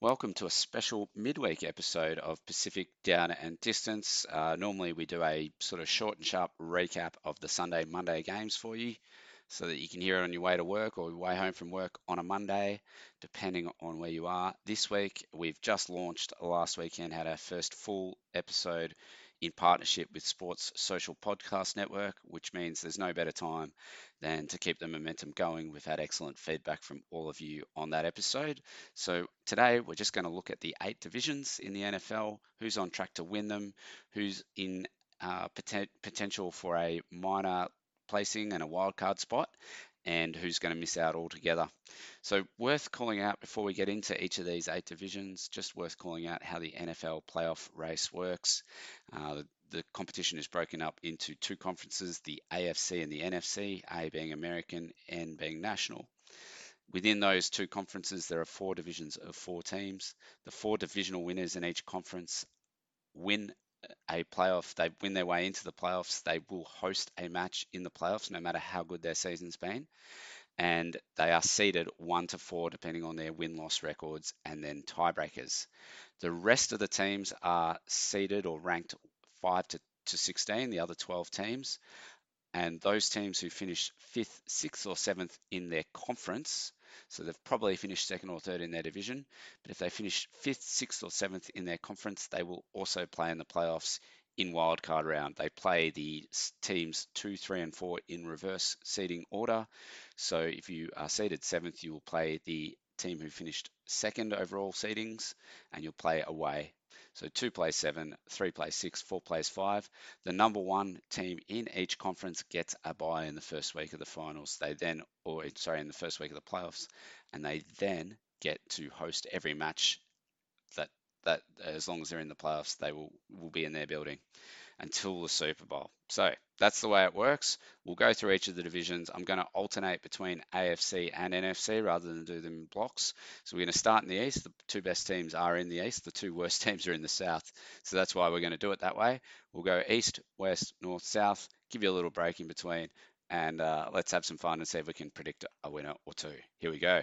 Welcome to a special midweek episode of Pacific Down and Distance. Normally we do a sort of short and sharp recap of the Sunday-Monday games for you so that you can hear it on your way to work or your way home from work on a Monday, depending on where you are. This week, we've just launched last weekend, had our first full episode in partnership with Sports Social Podcast Network, which means there's no better time than to keep the momentum going. We've had excellent feedback from all of you on that episode. So today we're just going to look at the 8 divisions in the NFL, who's on track to win them, who's in potential for a minor placing and a wildcard spot, and who's going to miss out altogether. So worth calling out before we get into each of these 8 divisions, just worth calling out how the NFL playoff race works. The competition is broken up into 2 conferences, the AFC and the NFC, A being American, N being national. Within those 2 conferences, there are 4 divisions of 4 teams. The 4 divisional winners in each conference win a playoff, they win their way into the playoffs, they will host a match in the playoffs no matter how good their season's been, and they are seeded 1 to 4 depending on their win-loss records and then tiebreakers. The rest of the teams are seeded or ranked 5 to 16, the other 12 teams, and those teams who finish 5th, 6th or 7th in their conference, so they've probably finished 2nd or 3rd in their division, but if they finish 5th, 6th or 7th in their conference, they will also play in the playoffs in wildcard round. They play the teams 2, 3 and 4 in reverse seeding order. So if you are seeded 7th, you will play the team who finished 2nd overall seedings, and you'll play away. So 2 plays 7, 3 plays 6, 4 plays 5. The number 1 team in each conference gets a bye in the first week of the finals. In the first week of the playoffs, and they then get to host every match that as long as they're in the playoffs, they will be in their building until the Super Bowl. So that's the way it works. We'll go through each of the divisions. I'm going to alternate between AFC and NFC rather than do them in blocks. So we're going to start in the East. The 2 best teams are in the East. The 2 worst teams are in the South. So that's why we're going to do it that way. We'll go East, West, North, South, give you a little break in between, and let's have some fun and see if we can predict a winner or 2. Here we go.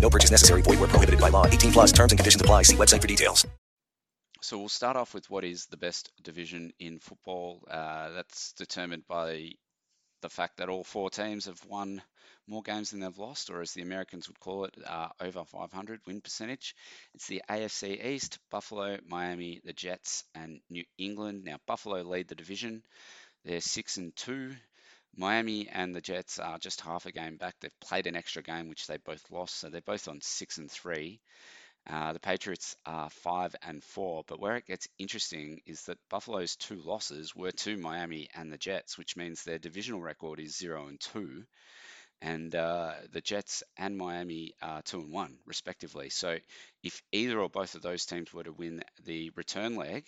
No purchase necessary. Void where prohibited by law. 18+. Terms and conditions apply. See website for details. So we'll start off with what is the best division in football. That's determined by the fact that all 4 teams have won more games than they've lost, or as the Americans would call it, over 500 win percentage. It's the AFC East, Buffalo, Miami, the Jets, and New England. Now, Buffalo lead the division. They're 6-2. Miami and the Jets are just half a game back. They've played an extra game, which they both lost, so they're both on 6-3. The Patriots are 5-4, but where it gets interesting is that Buffalo's 2 losses were to Miami and the Jets, which means their divisional record is 0-2. and the Jets and Miami are 2-1 respectively. So if either or both of those teams were to win the return leg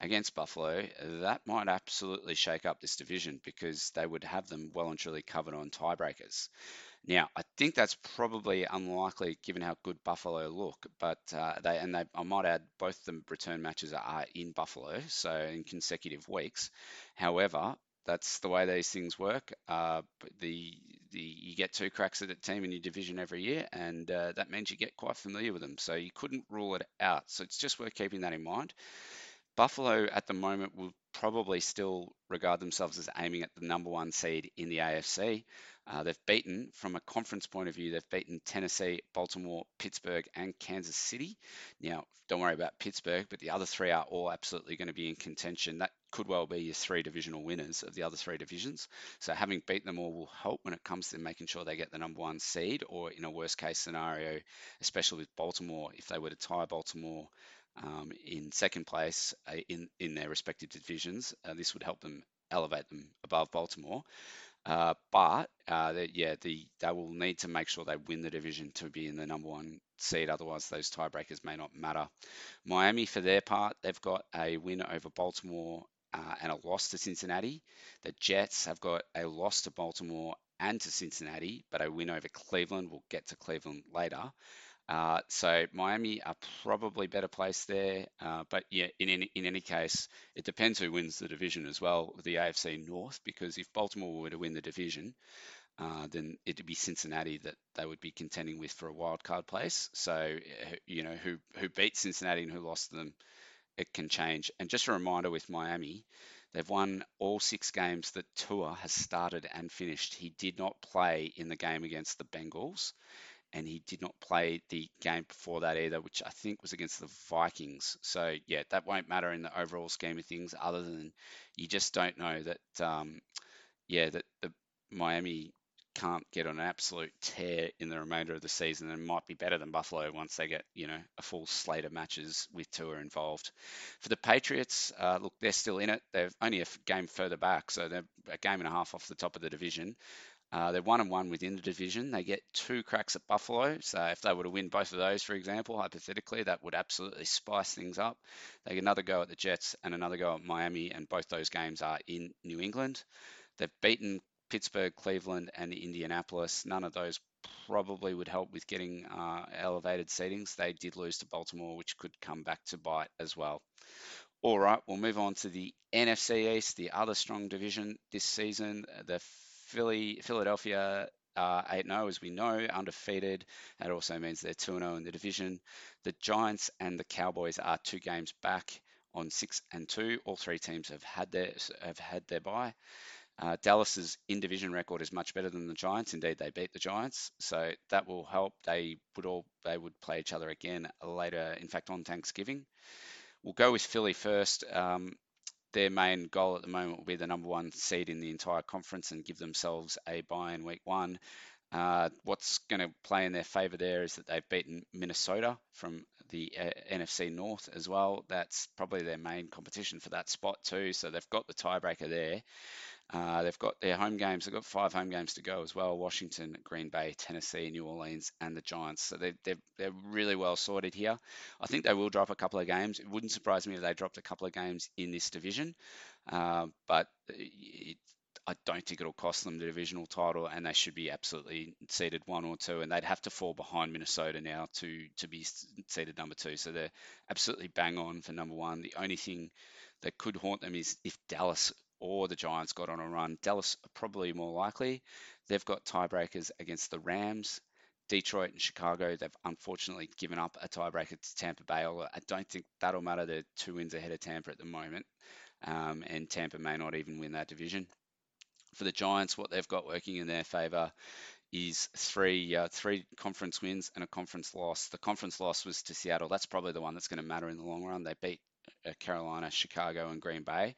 against Buffalo, that might absolutely shake up this division because they would have them well and truly covered on tiebreakers. Now, I think that's probably unlikely given how good Buffalo look, but I might add both the return matches are in Buffalo, so in consecutive weeks. However, that's the way these things work. You get two cracks at a team in your division every year, and that means you get quite familiar with them. So you couldn't rule it out. So it's just worth keeping that in mind. Buffalo at the moment will probably still regard themselves as aiming at the number one seed in the AFC. They've beaten, from a conference point of view, they've beaten Tennessee, Baltimore, Pittsburgh, and Kansas City. Now, don't worry about Pittsburgh, but the other three are all absolutely going to be in contention. That could well be your three divisional winners of the other three divisions. So having beaten them all will help when it comes to making sure they get the number one seed, or in a worst case scenario, especially with Baltimore, if they were to tie Baltimore in second place in their respective divisions, this would help them elevate them above Baltimore. They will need to make sure they win the division to be in the number one seed. Otherwise, those tiebreakers may not matter. Miami, for their part, they've got a win over Baltimore and a loss to Cincinnati. The Jets have got a loss to Baltimore and to Cincinnati, but a win over Cleveland. We'll get to Cleveland later. So Miami are probably better placed there. But in any case, it depends who wins the division as well, the AFC North, because if Baltimore were to win the division, then it'd be Cincinnati that they would be contending with for a wild card place. So, who beats Cincinnati and who lost them, it can change. And just a reminder with Miami, they've won all 6 games that Tua has started and finished. He did not play in the game against the Bengals. And he did not play the game before that either, which I think was against the Vikings. So, that won't matter in the overall scheme of things, other than you just don't know that, that the Miami can't get on an absolute tear in the remainder of the season and might be better than Buffalo once they get, a full slate of matches with Tua involved. For the Patriots, they're still in it. They're only a game further back, so they're a game and a half off the top of the division. They're 1-1 within the division. They get 2 cracks at Buffalo. So if they were to win both of those, for example, hypothetically, that would absolutely spice things up. They get another go at the Jets and another go at Miami, and both those games are in New England. They've beaten Pittsburgh, Cleveland, and Indianapolis. None of those probably would help with getting elevated seedings. They did lose to Baltimore, which could come back to bite as well. All right, we'll move on to the NFC East, the other strong division this season. The Philadelphia 8-0, as we know, undefeated. That also means they're 2-0 in the division. The Giants and the Cowboys are 2 games back on 6-2. All 3 teams have had their bye. Dallas's in-division record is much better than the Giants. Indeed, they beat the Giants, so that will help. They would play each other again later. In fact, on Thanksgiving. We'll go with Philly first. Their main goal at the moment will be the number one seed in the entire conference and give themselves a bye in week one. What's going to play in their favor there is that they've beaten Minnesota from the NFC North as well. That's probably their main competition for that spot too. So they've got the tiebreaker there. They've got their home games. They've got 5 home games to go as well. Washington, Green Bay, Tennessee, New Orleans, and the Giants. So they're really well sorted here. I think they will drop a couple of games. It wouldn't surprise me if they dropped a couple of games in this division, but I don't think it'll cost them the divisional title, and they should be absolutely seeded 1 or 2, and they'd have to fall behind Minnesota now to be seeded number 2. So they're absolutely bang on for number 1. The only thing that could haunt them is if Dallas or the Giants got on a run. Dallas are probably more likely. They've got tiebreakers against the Rams, Detroit, and Chicago. They've unfortunately given up a tiebreaker to Tampa Bay, although I don't think that'll matter. They're 2 wins ahead of Tampa at the moment, and Tampa may not even win that division. For the Giants, what they've got working in their favour is three conference wins and a conference loss. The conference loss was to Seattle. That's probably the one that's going to matter in the long run. They beat Carolina, Chicago, and Green Bay.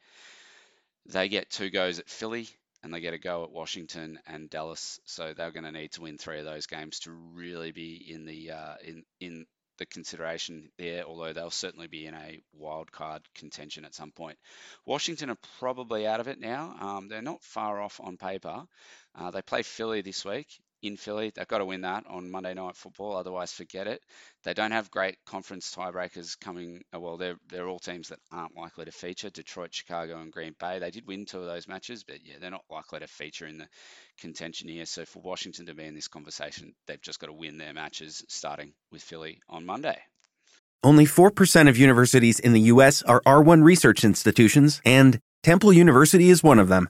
They get 2 goes at Philly, and they get a go at Washington and Dallas. So they're going to need to win 3 of those games to really be in the the consideration there, although they'll certainly be in a wild card contention at some point. Washington are probably out of it now. They're not far off on paper. They play Philly this week. in Philly. They've got to win that on Monday Night Football, otherwise forget it. They don't have great conference tiebreakers coming. Well, they're all teams that aren't likely to feature: Detroit, Chicago, and Green Bay. They did win two of those matches, but yeah, they're not likely to feature in the contention here. So for Washington to be in this conversation, they've just got to win their matches, starting with Philly on Monday. Only 4% of universities in the U.S. are R1 research institutions, and Temple University is one of them.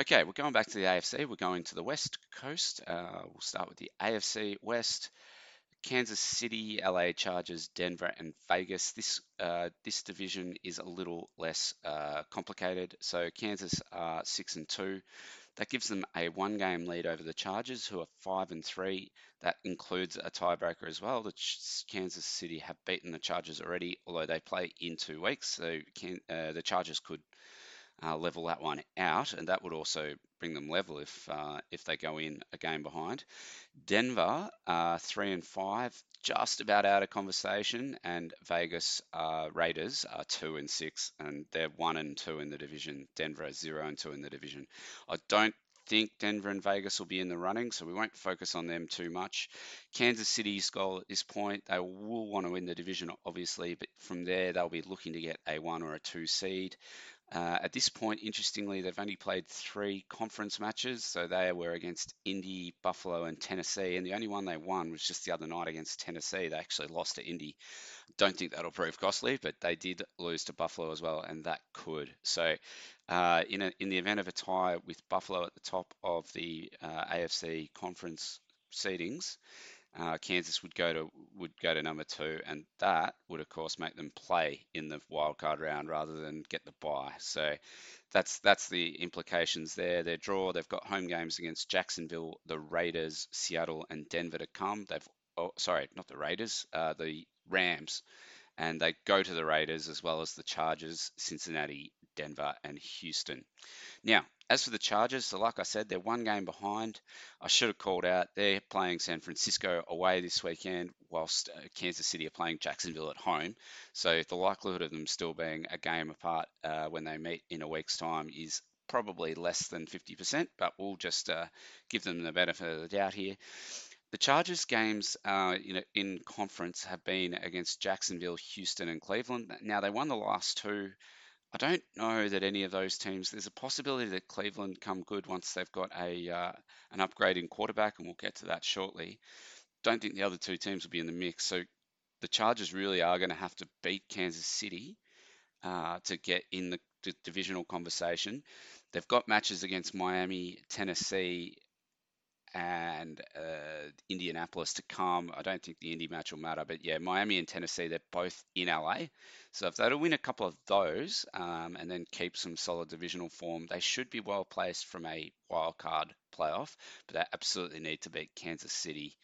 Okay, we're going back to the AFC. We're going to the West Coast. We'll start with the AFC West. Kansas City, LA Chargers, Denver, and Vegas. This division is a little less complicated. So Kansas are 6-2. That gives them a one-game lead over the Chargers, who are 5-3. That includes a tiebreaker as well. Kansas City have beaten the Chargers already, although they play in 2 weeks. So the Chargers could level that one out, and that would also bring them level if they go in a game behind. Denver 3-5, just about out of conversation, and Vegas Raiders are 2-6, and they're 1-2 in the division. Denver 0-2 in the division. I don't think Denver and Vegas will be in the running, so we won't focus on them too much. Kansas City's goal at this point, they will want to win the division, obviously, but from there they'll be looking to get a 1 or a 2 seed. At this point, interestingly, they've only played 3 conference matches, so they were against Indy, Buffalo, and Tennessee, and the only one they won was just the other night against Tennessee. They actually lost to Indy. Don't think that'll prove costly, but they did lose to Buffalo as well, and that could. So in the event of a tie with Buffalo at the top of the AFC conference seedings, Kansas would go to number 2, and that would of course make them play in the wildcard round rather than get the bye. So that's the implications there. Their draw, they've got home games against Jacksonville, the Raiders, Seattle, and Denver to come. The Rams, and they go to the Raiders as well as the Chargers, Cincinnati, Denver, and Houston. Now, as for the Chargers, so like I said, they're one game behind. I should have called out, they're playing San Francisco away this weekend, whilst Kansas City are playing Jacksonville at home. So the likelihood of them still being a game apart when they meet in a week's time is probably less than 50%, but we'll just give them the benefit of the doubt here. The Chargers games in conference have been against Jacksonville, Houston, and Cleveland. Now, they won the last 2. I don't know that any of those teams. There's a possibility that Cleveland come good once they've got an upgrade in quarterback, and we'll get to that shortly. Don't think the other 2 teams will be in the mix. So the Chargers really are going to have to beat Kansas City to get in the divisional conversation. They've got matches against Miami, Tennessee, and Indianapolis to come. I don't think the Indy match will matter, but yeah, Miami and Tennessee, they're both in LA. So if they win a couple of those and then keep some solid divisional form, they should be well placed from a wild card playoff, but they absolutely need to beat Kansas City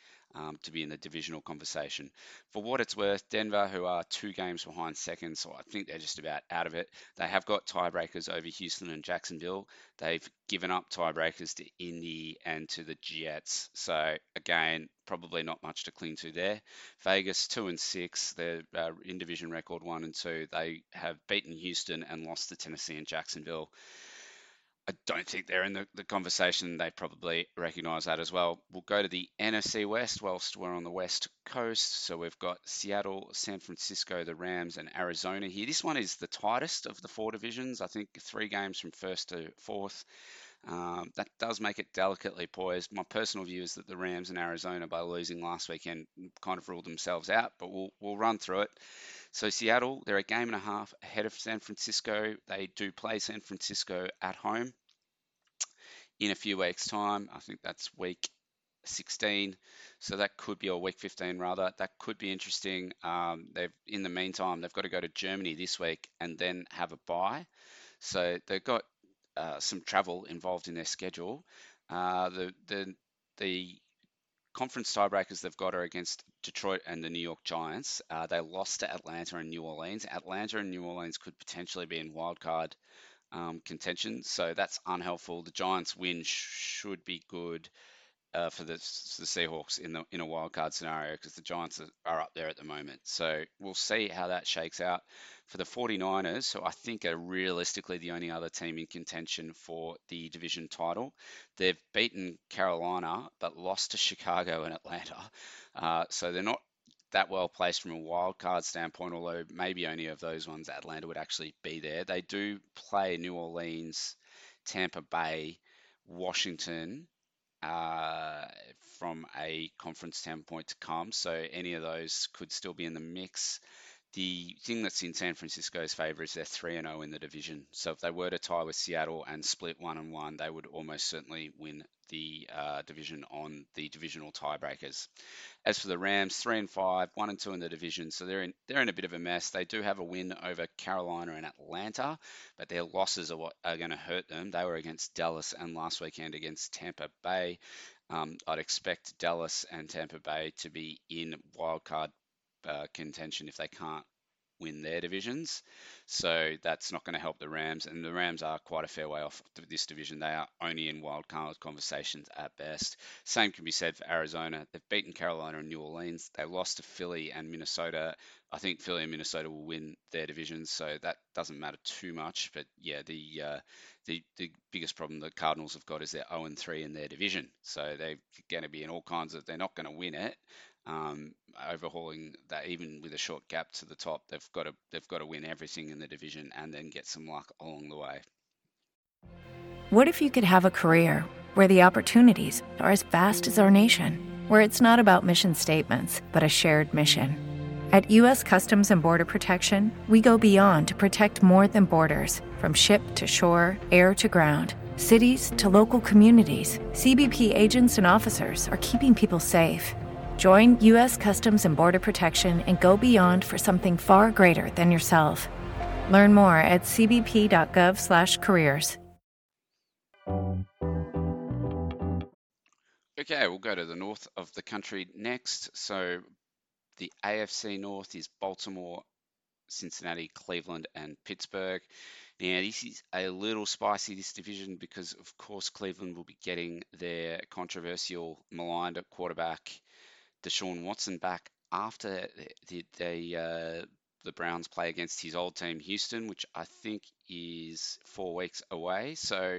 to be in the divisional conversation. For what it's worth, Denver, who are 2 games behind second, so I think they're just about out of it. They have got tiebreakers over Houston and Jacksonville. They've given up tiebreakers to Indy and to the Jets. So again, probably not much to cling to there. Vegas 2-6, they're in division record 1-2. They have beaten Houston and lost to Tennessee and Jacksonville. I don't think they're in the conversation. They probably recognize that as well. We'll go to the NFC West whilst we're on the West Coast. So we've got Seattle, San Francisco, the Rams, and Arizona here. This one is the tightest of the 4 divisions. I think 3 games from 1st to 4th. That does make it delicately poised. My personal view is that the Rams and Arizona, by losing last weekend, kind of ruled themselves out, but we'll run through it. So Seattle, they're a game and a half ahead of San Francisco. They do play San Francisco at home in a few weeks' time. I think that's week 16. So that could be, or week 15 rather. That could be interesting. In the meantime, they've got to go to Germany this week and then have a bye. So they've got some travel involved in their schedule. The conference tiebreakers they've got are against Detroit and the New York Giants. They lost to Atlanta and New Orleans. Atlanta and New Orleans could potentially be in wildcard contention, so that's unhelpful. The Giants win should be good for the Seahawks in a wildcard scenario, because the Giants are up there at the moment. So we'll see how that shakes out. For the 49ers, who I think are realistically the only other team in contention for the division title, they've beaten Carolina but lost to Chicago and Atlanta. So they're not that well placed from a wild card standpoint, although maybe only of those ones Atlanta would actually be there. They do play New Orleans, Tampa Bay, Washington from a conference standpoint to come. So any of those could still be in the mix. The thing that's in San Francisco's favor is they're 3-0 in the division. So if they were to tie with Seattle and split 1-1, they would almost certainly win the division on the divisional tiebreakers. As for the Rams, 3-5, 1-2 in the division. So they're in a bit of a mess. They do have a win over Carolina and Atlanta, but their losses are what are going to hurt them. They were against Dallas and last weekend against Tampa Bay. I'd expect Dallas and Tampa Bay to be in wildcard contention if they can't win their divisions, so that's not going to help the Rams, and the Rams are quite a fair way off this division. They are only in wild card conversations at best. Same can be said for Arizona. They've beaten Carolina and New Orleans. They lost to Philly and Minnesota. I think Philly and Minnesota will win their divisions, so that doesn't matter too much. But yeah, the biggest problem the Cardinals have got is they're 0-3 in their division, so they're going to be in all kinds of, they're not going to win it. Overhauling that, even with a short gap to the top, they've got to win everything in the division and then get some luck along the way. What if you could have a career where the opportunities are as vast as our nation, where it's not about mission statements but a shared mission? At U.S. Customs and Border Protection, we go beyond to protect more than borders. From ship to shore, air to ground, cities to local communities, CBP agents and officers are keeping people safe. Join U.S. Customs and Border Protection and go beyond for something far greater than yourself. Learn more at cbp.gov/careers. Okay, we'll go to the north of the country next. So the AFC North is Baltimore, Cincinnati, Cleveland, and Pittsburgh. Now, this is a little spicy, this division, because, of course, Cleveland will be getting their controversial maligned quarterback, Deshaun Watson, back after the Browns play against his old team, Houston, which I think is 4 weeks away. So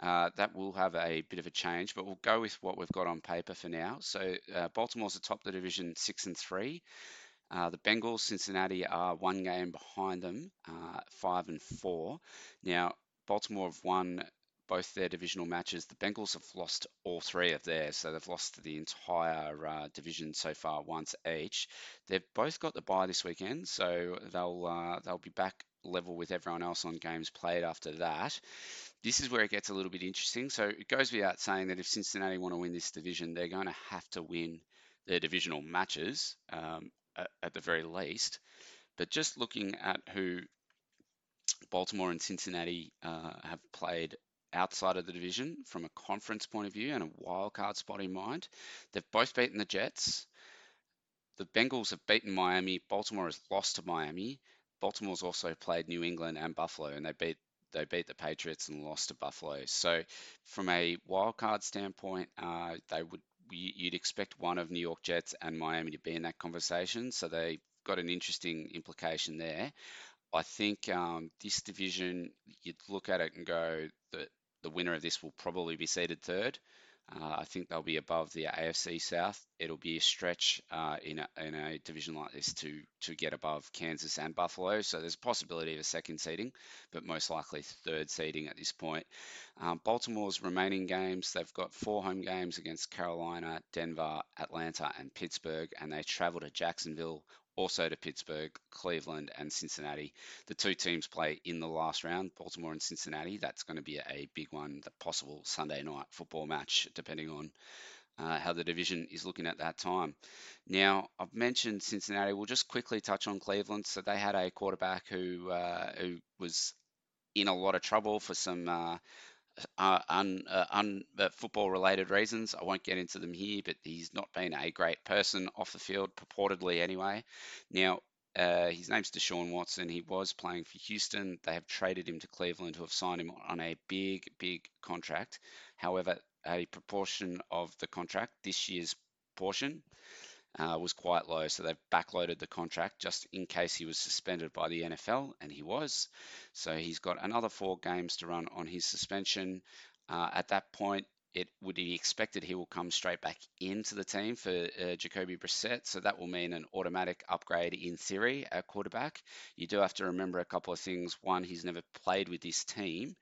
that will have a bit of a change, but we'll go with what we've got on paper for now. So Baltimore's atop the division 6-3. The Bengals, Cincinnati are one game behind them, 5-4. Now, Baltimore have won both their divisional matches. The Bengals have lost all three of theirs, so they've lost the entire division so far once each. They've both got the bye this weekend, so they'll be back level with everyone else on games played after that. This is where it gets a little bit interesting. So it goes without saying that if Cincinnati want to win this division, they're going to have to win their divisional matches at the very least. But just looking at who Baltimore and Cincinnati have played outside of the division from a conference point of view and a wildcard spot in mind, they've both beaten the Jets. The Bengals have beaten Miami. Baltimore has lost to Miami. Baltimore's also played New England and Buffalo, and they beat the Patriots and lost to Buffalo. So from a wildcard standpoint, you'd expect one of New York Jets and Miami to be in that conversation. So they've got an interesting implication there. I think this division, you'd look at it and go that the winner of this will probably be seeded third. I think they'll be above the AFC South. It'll be a stretch in a division like this to get above Kansas and Buffalo. So there's a possibility of a second seeding, but most likely third seeding at this point. Baltimore's remaining games, they've got 4 home games against Carolina, Denver, Atlanta, and Pittsburgh, and they travel to Jacksonville, also to Pittsburgh, Cleveland, and Cincinnati. The two teams play in the last round, Baltimore and Cincinnati. That's going to be a big one, the possible Sunday night football match, depending on how the division is looking at that time. Now, I've mentioned Cincinnati. We'll just quickly touch on Cleveland. So they had a quarterback who was in a lot of trouble for some football related reasons. I won't get into them here, but he's not been a great person off the field, purportedly anyway. Now, his name's Deshaun Watson. He was playing for Houston. They have traded him to Cleveland, who have signed him on a big, big contract. However, a proportion of the contract, this year's portion, was quite low, so they've backloaded the contract just in case he was suspended by the NFL, and he was. So he's got another 4 games to run on his suspension. At that point, it would be expected he will come straight back into the team for Jacoby Brissett, so that will mean an automatic upgrade in theory at quarterback. You do have to remember a couple of things. One, he's never played with this team.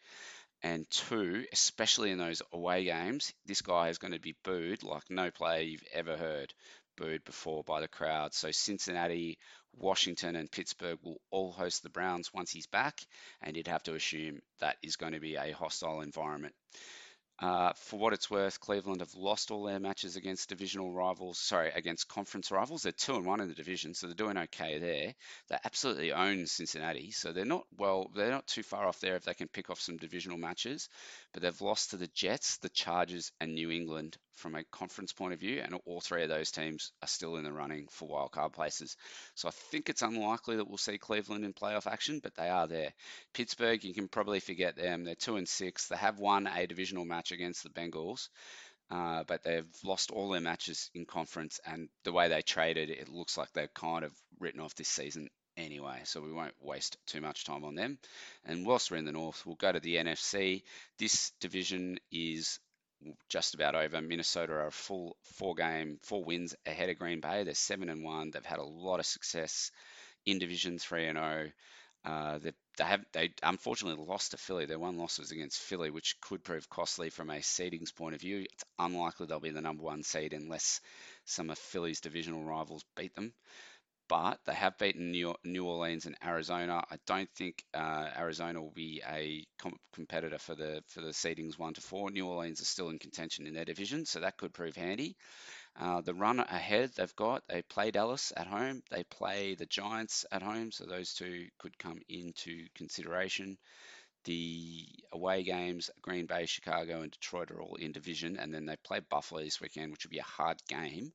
And 2, especially in those away games, this guy is going to be booed like no player you've ever heard booed before by the crowd. So Cincinnati, Washington, and Pittsburgh will all host the Browns once he's back, and you'd have to assume that is going to be a hostile environment. For what it's worth, Cleveland have lost all their matches against against conference rivals. They're 2-1 in the division, so they're doing okay there. They absolutely own Cincinnati, so they're not too far off there if they can pick off some divisional matches. But they've lost to the Jets, the Chargers, and New England from a conference point of view, and all 3 of those teams are still in the running for wildcard places. So I think it's unlikely that we'll see Cleveland in playoff action, but they are there. Pittsburgh, you can probably forget them. They're 2-6. They have won a divisional match against the Bengals, but they've lost all their matches in conference, and the way they traded, it looks like they're kind of written off this season anyway, so we won't waste too much time on them. And whilst we're in the North, we'll go to the NFC. This division is just about over. Minnesota are a full 4 wins ahead of Green Bay. They're 7-1. They've had a lot of success in Division 3-0. They unfortunately lost to Philly. Their one loss was against Philly, which could prove costly from a seedings point of view. It's unlikely they'll be the number 1 seed unless some of Philly's divisional rivals beat them. But they have beaten New Orleans and Arizona. I don't think Arizona will be a competitor for the seedings 1 to 4. New Orleans are still in contention in their division, so that could prove handy. The run ahead they play Dallas at home. They play the Giants at home, so those 2 could come into consideration. The away games, Green Bay, Chicago, and Detroit are all in division, and then they play Buffalo this weekend, which will be a hard game.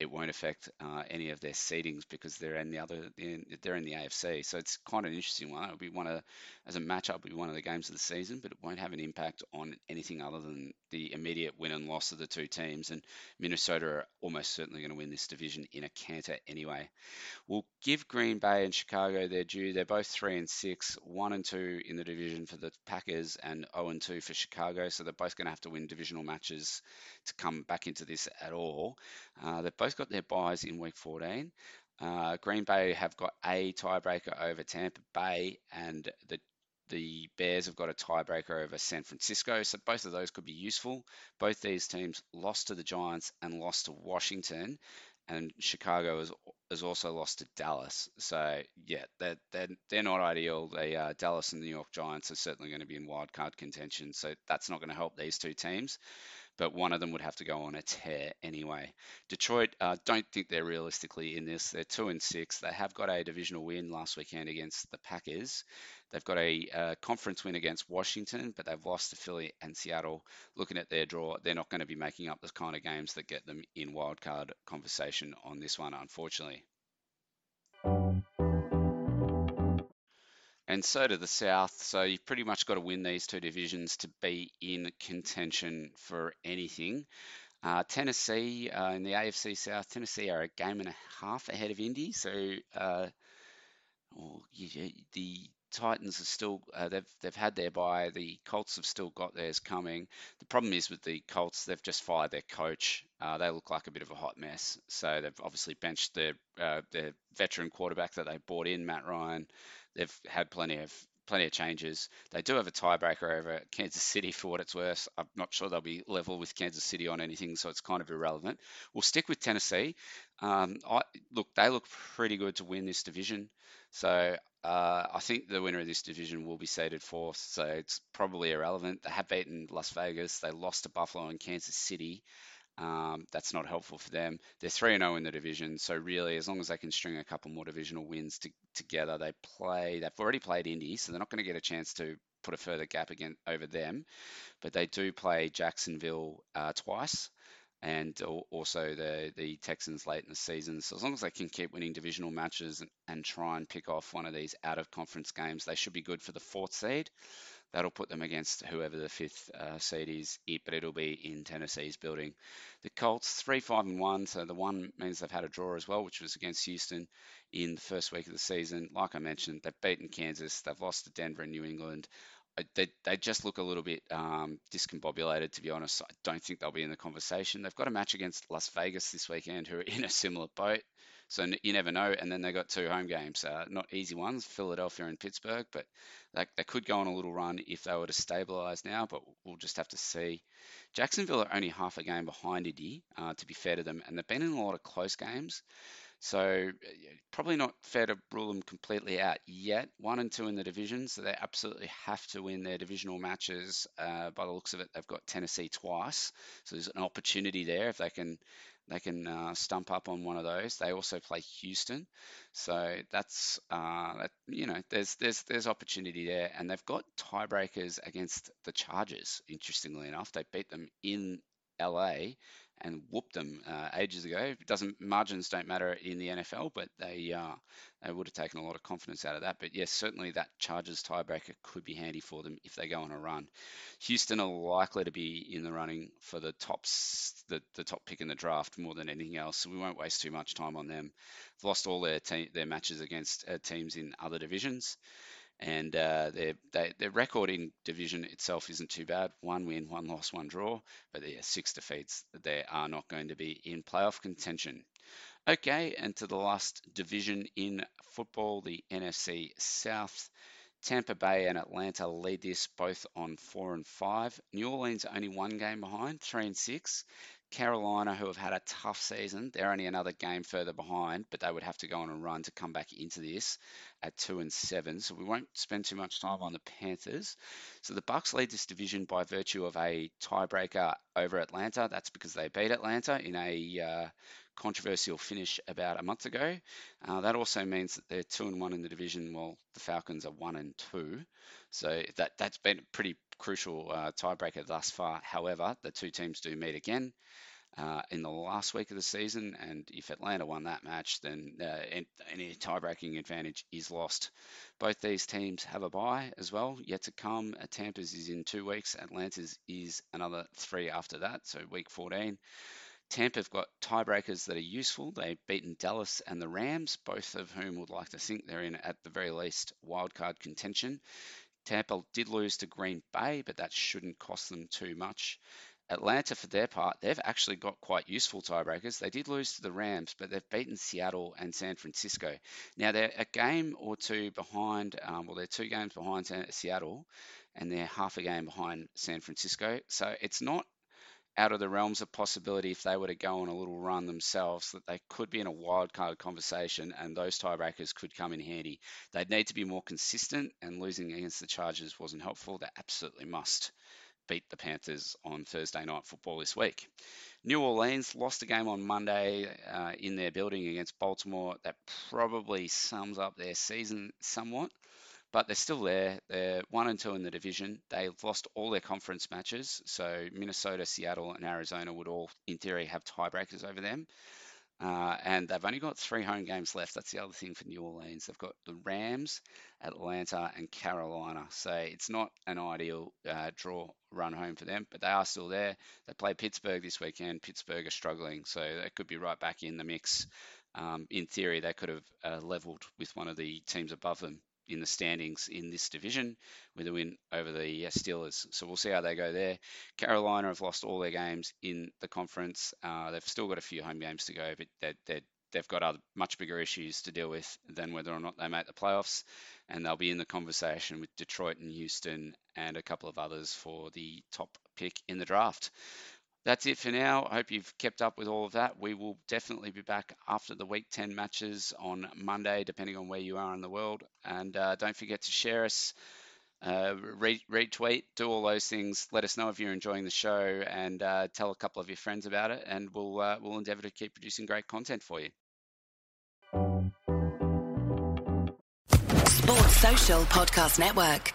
It won't affect any of their seedings because they're in the AFC. So it's kind of an interesting one. It'll be one of the games of the season, but it won't have an impact on anything other than the immediate win and loss of the 2 teams. And Minnesota are almost certainly going to win this division in a canter anyway. We'll give Green Bay and Chicago their due. They're both 3-6, 1-2 in the division for the Packers and 0-2 for Chicago. So they're both going to have to win divisional matches to come back into this at all. They're both got their buys in week 14. Green Bay have got a tiebreaker over Tampa Bay, and the Bears have got a tiebreaker over San Francisco, so both of those could be useful. Both these teams lost to the Giants and lost to Washington, and Chicago has also lost to Dallas. So yeah, they're not ideal. Dallas and the New York Giants are certainly going to be in wild card contention, so that's not going to help these 2 teams. But one of them would have to go on a tear anyway. Detroit, don't think they're realistically in this. They're 2-6. They have got a divisional win last weekend against the Packers. They've got a conference win against Washington, but they've lost to Philly and Seattle. Looking at their draw, they're not going to be making up the kind of games that get them in wildcard conversation on this one, unfortunately. And so to the South, so you've pretty much got to win these 2 divisions to be in contention for anything. Tennessee, in the AFC South, Tennessee are a game and a half ahead of Indy, so the Titans are still, they've had their bye. The Colts have still got theirs coming. The problem is with the Colts, they've just fired their coach. They look like a bit of a hot mess. So they've obviously benched their veteran quarterback that they brought in, Matt Ryan. They've had plenty of changes. They do have a tiebreaker over Kansas City for what it's worth. I'm not sure they'll be level with Kansas City on anything, so it's kind of irrelevant. We'll stick with Tennessee. They look pretty good to win this division. So I think the winner of this division will be seeded 4th, so it's probably irrelevant. They have beaten Las Vegas. They lost to Buffalo and Kansas City. That's not helpful for them. They're 3-0 in the division, so really, as long as they can string a couple more divisional wins together, they've already played Indy, so they're not going to get a chance to put a further gap again over them. But they do play Jacksonville twice, and also the Texans late in the season. So as long as they can keep winning divisional matches and try and pick off one of these out-of-conference games, they should be good for the fourth seed. That'll put them against whoever the fifth seed is, but it'll be in Tennessee's building. The Colts, 3-5-1, so the one means they've had a draw as well, which was against Houston in the first week of the season. Like I mentioned, they've beaten Kansas, they've lost to Denver and New England. They just look a little bit discombobulated, to be honest. I don't think they'll be in the conversation. They've got a match against Las Vegas this weekend, who are in a similar boat. So you never know. And then they got two home games, not easy ones, Philadelphia and Pittsburgh. But they could go on a little run if they were to stabilise now, but we'll just have to see. Jacksonville are only half a game behind Indy, to be fair to them. And they've been in a lot of close games. So probably not fair to rule them completely out yet. 1 and 2 in the division, so they absolutely have to win their divisional matches. By the looks of it, they've got Tennessee twice, so there's an opportunity there if they can stump up on one of those. They also play Houston, so that's there's opportunity there, and they've got tiebreakers against the Chargers. Interestingly enough, they beat them in LA and whooped them ages ago. Margins don't matter in the NFL, but they would have taken a lot of confidence out of that. But yes, certainly that Chargers tiebreaker could be handy for them if they go on a run. Houston are likely to be in the running for the top pick in the draft more than anything else, so we won't waste too much time on them. They've lost all their matches against teams in other divisions. And their record in division itself isn't too bad. 1 win, 1 loss, 1 draw. But yeah, 6 defeats. They are not going to be in playoff contention. Okay, and to the last division in football, the NFC South. Tampa Bay and Atlanta lead this, both on 4 and 5. New Orleans only 1 game behind, 3 and 6. Carolina, who have had a tough season, they're only another game further behind, but they would have to go on a run to come back into this at 2 and 7. So we won't spend too much time on the Panthers. So the Bucks lead this division by virtue of a tiebreaker over Atlanta. That's because they beat Atlanta in a controversial finish about a month ago. That also means that they're 2 and 1 in the division, while the Falcons are 1 and 2. So that's been a pretty crucial tiebreaker thus far. However, the two teams do meet again in the last week of the season, and if Atlanta won that match, then any tie-breaking advantage is lost. Both these teams have a bye as well, yet to come. Tampa's is in 2 weeks, Atlanta's is another 3 after that, so week 14. Tampa have got tiebreakers that are useful. They've beaten Dallas and the Rams, both of whom would like to think they're in, at the very least, wildcard contention. Tampa did lose to Green Bay, but that shouldn't cost them too much. Atlanta, for their part, they've actually got quite useful tiebreakers. They did lose to the Rams, but they've beaten Seattle and San Francisco. Now, they're a game or two behind, they're 2 games behind Seattle, and they're half a game behind San Francisco. So it's not out of the realms of possibility, if they were to go on a little run themselves, that they could be in a wild card conversation, and those tiebreakers could come in handy. They'd need to be more consistent, and losing against the Chargers wasn't helpful. They absolutely must beat the Panthers on Thursday Night Football this week. New Orleans lost a game on Monday in their building against Baltimore. That probably sums up their season somewhat. But they're still there. They're 1 and 2 in the division. They've lost all their conference matches. So Minnesota, Seattle, and Arizona would all, in theory, have tiebreakers over them. And they've only got 3 home games left. That's the other thing for New Orleans. They've got the Rams, Atlanta, and Carolina. So it's not an ideal draw run home for them, but they are still there. They play Pittsburgh this weekend. Pittsburgh are struggling, so they could be right back in the mix. In theory, they could have leveled with one of the teams above them in the standings in this division with a win over the Steelers. So we'll see how they go there. Carolina have lost all their games in the conference. They've still got a few home games to go, but they've got other much bigger issues to deal with than whether or not they make the playoffs. And they'll be in the conversation with Detroit and Houston and a couple of others for the top pick in the draft. That's it for now. I hope you've kept up with all of that. We will definitely be back after the Week 10 matches on Monday, depending on where you are in the world. And don't forget to share us, retweet, do all those things. Let us know if you're enjoying the show, and tell a couple of your friends about it. And we'll endeavour to keep producing great content for you. Sports Social Podcast Network.